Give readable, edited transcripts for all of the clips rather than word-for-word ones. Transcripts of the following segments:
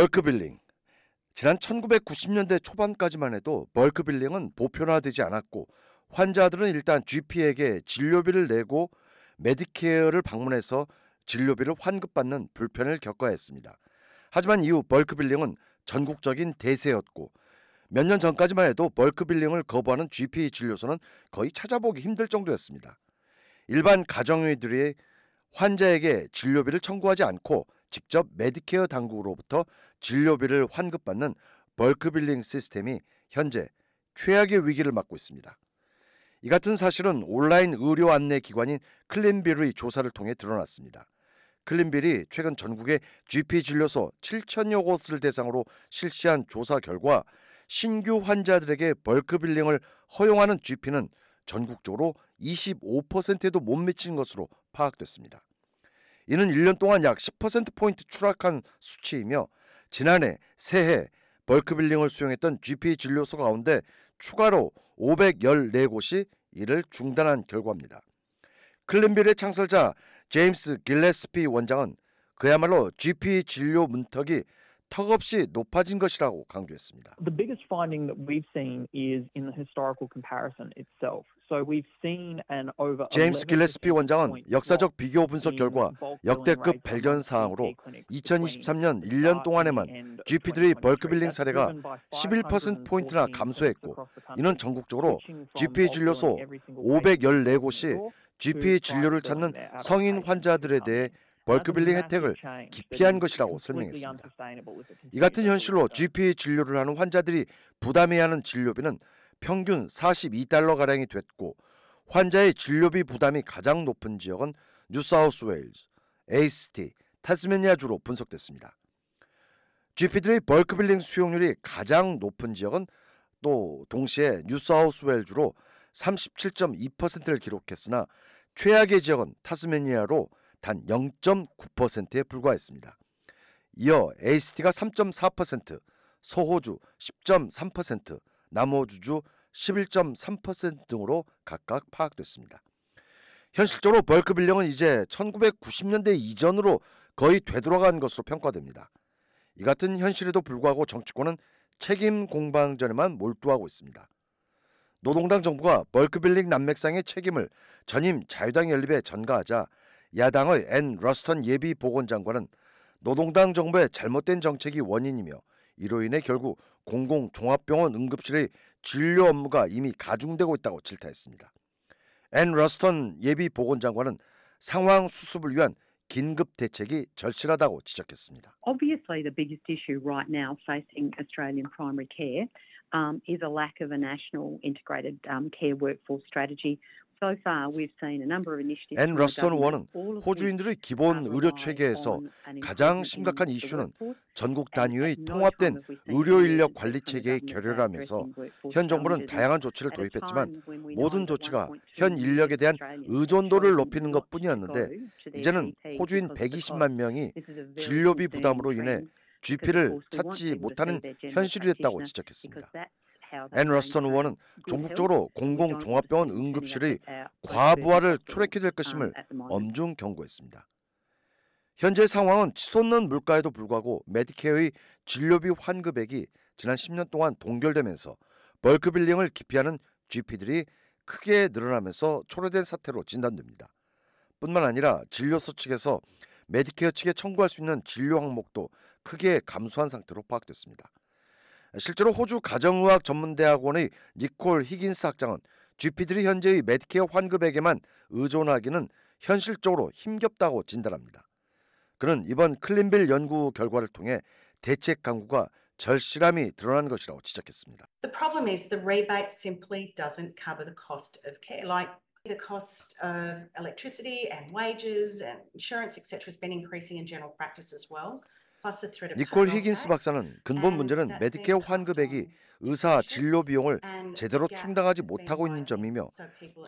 벌크빌링. 지난 1990년대 초반까지만 해도 벌크빌링은 보편화되지 않았고 환자들은 일단 GP에게 진료비를 내고 메디케어를 방문해서 진료비를 환급받는 불편을 겪어야 했습니다. 하지만 이후 벌크빌링은 전국적인 대세였고 몇 년 전까지만 해도 벌크빌링을 거부하는 GP 진료소는 거의 찾아보기 힘들 정도였습니다. 일반 가정의들이 환자에게 진료비를 청구하지 않고 직접 메디케어 당국으로부터 진료비를 환급받는 벌크빌링 시스템이 현재 최악의 위기를 맞고 있습니다. 이 같은 사실은 온라인 의료 안내 기관인 클린빌의 조사를 통해 드러났습니다. 클린빌이 최근 전국의 GP 진료소 7,000여 곳을 대상으로 실시한 조사 결과 신규 환자들에게 벌크빌링을 허용하는 GP는 전국적으로 25%에도 못 미친 것으로 파악됐습니다. 이는 1년 동안 약 10%포인트 추락한 수치이며 지난해 새해 벌크빌링을 수용했던 GP 진료소 가운데 추가로 514곳이 이를 중단한 결과입니다. 클린빌의 창설자 제임스 길레스피 원장은 그야말로 GP 진료 문턱이 턱없이 높아진 것이라고 강조했습니다. The biggest finding that we've seen is in the historical comparison itself. 제임스 길레스피 원장은 역사적 비교 분석 결과 역대급 발견 사항으로 2023년 1년 동안에만 GP들의 벌크빌링 사례가 11%포인트나 감소했고 이는 전국적으로 GP 진료소 514곳이 GP 진료를 찾는 성인 환자들에 대해 벌크빌링 혜택을 기피한 것이라고 설명했습니다. 이 같은 현실로 GP 진료를 하는 환자들이 부담해야 하는 진료비는 평균 $42가량이 됐고 환자의 진료비 부담이 가장 높은 지역은 뉴사우스웨일즈, ACT, 타스메니아주로 분석됐습니다. GP들의 벌크빌링 수용률이 가장 높은 지역은 또 동시에 뉴사우스웨일즈로 37.2%를 기록했으나 최악의 지역은 타스메니아로 단 0.9%에 불과했습니다. 이어 ACT가 3.4%, 서호주 10.3%, 남호주주 11.3% 등으로 각각 파악됐습니다. 현실적으로 벌크빌링은 이제 1990년대 이전으로 거의 되돌아간 것으로 평가됩니다. 이 같은 현실에도 불구하고 정치권은 책임 공방전에만 몰두하고 있습니다. 노동당 정부가 벌크빌링 난맥상의 책임을 전임 자유당 연립에 전가하자 야당의 앤 러스턴 예비 보건장관은 노동당 정부의 잘못된 정책이 원인이며 이로 인해 결국 공공종합병원 응급실의 진료 업무가 이미 가중되고 있다고 질타했습니다. 앤 러스턴 예비 보건장관은 상황 수습을 위한 긴급 대책이 절실하다고 지적했습니다. Obviously the biggest issue right now facing Australian primary care is a lack of a national integrated care workforce strategy. 앤 러스턴 의원은 호주인들의 기본 의료 체계에서 가장 심각한 이슈는 전국 단위의 통합된 의료 인력 관리 체계의 결여라면서 현 정부는 다양한 조치를 도입했지만 모든 조치가 현 인력에 대한 의존도를 높이는 것뿐이었는데 이제는 호주인 120만 명이 진료비 부담으로 인해 GP를 찾지 못하는 현실이 됐다고 지적했습니다. 앤 러스턴 의원은 전국적으로 공공종합병원 응급실의 과부하를 초래하게 될 것임을 엄중 경고했습니다. 현재 상황은 치솟는 물가에도 불구하고 메디케어의 진료비 환급액이 지난 10년 동안 동결되면서 벌크빌링을 기피하는 GP들이 크게 늘어나면서 초래된 사태로 진단됩니다. 뿐만 아니라 진료소 측에서 메디케어 측에 청구할 수 있는 진료 항목도 크게 감소한 상태로 파악됐습니다. 실제로 호주 가정의학 전문대학원의 니콜 히긴스 학장은 GP들이 현재의 메디케어 환급액에만 의존하기는 현실적으로 힘겹다고 진단합니다. 그는 이번 클린빌 연구 결과를 통해 대책 강구가 절실함이 드러난 것이라고 지적했습니다. The problem is the rebate simply doesn't cover the cost of care. Like the cost of electricity and wages and insurance etc. has been increasing in general practice as well. 니콜 히긴스 박사는 근본 문제는 메디케어 환급액이 의사 진료 비용을 제대로 충당하지 못하고 있는 점이며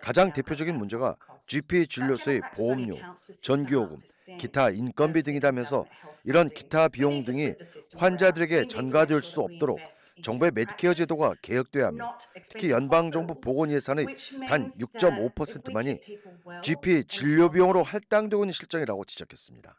가장 대표적인 문제가 GP 진료소의 보험료, 전기요금, 기타 인건비 등이라면서 이런 기타 비용 등이 환자들에게 전가될 수 없도록 정부의 메디케어 제도가 개혁돼야 하며 특히 연방정부 보건 예산의 단 6.5%만이 GP 진료 비용으로 할당되고 있는 실정이라고 지적했습니다.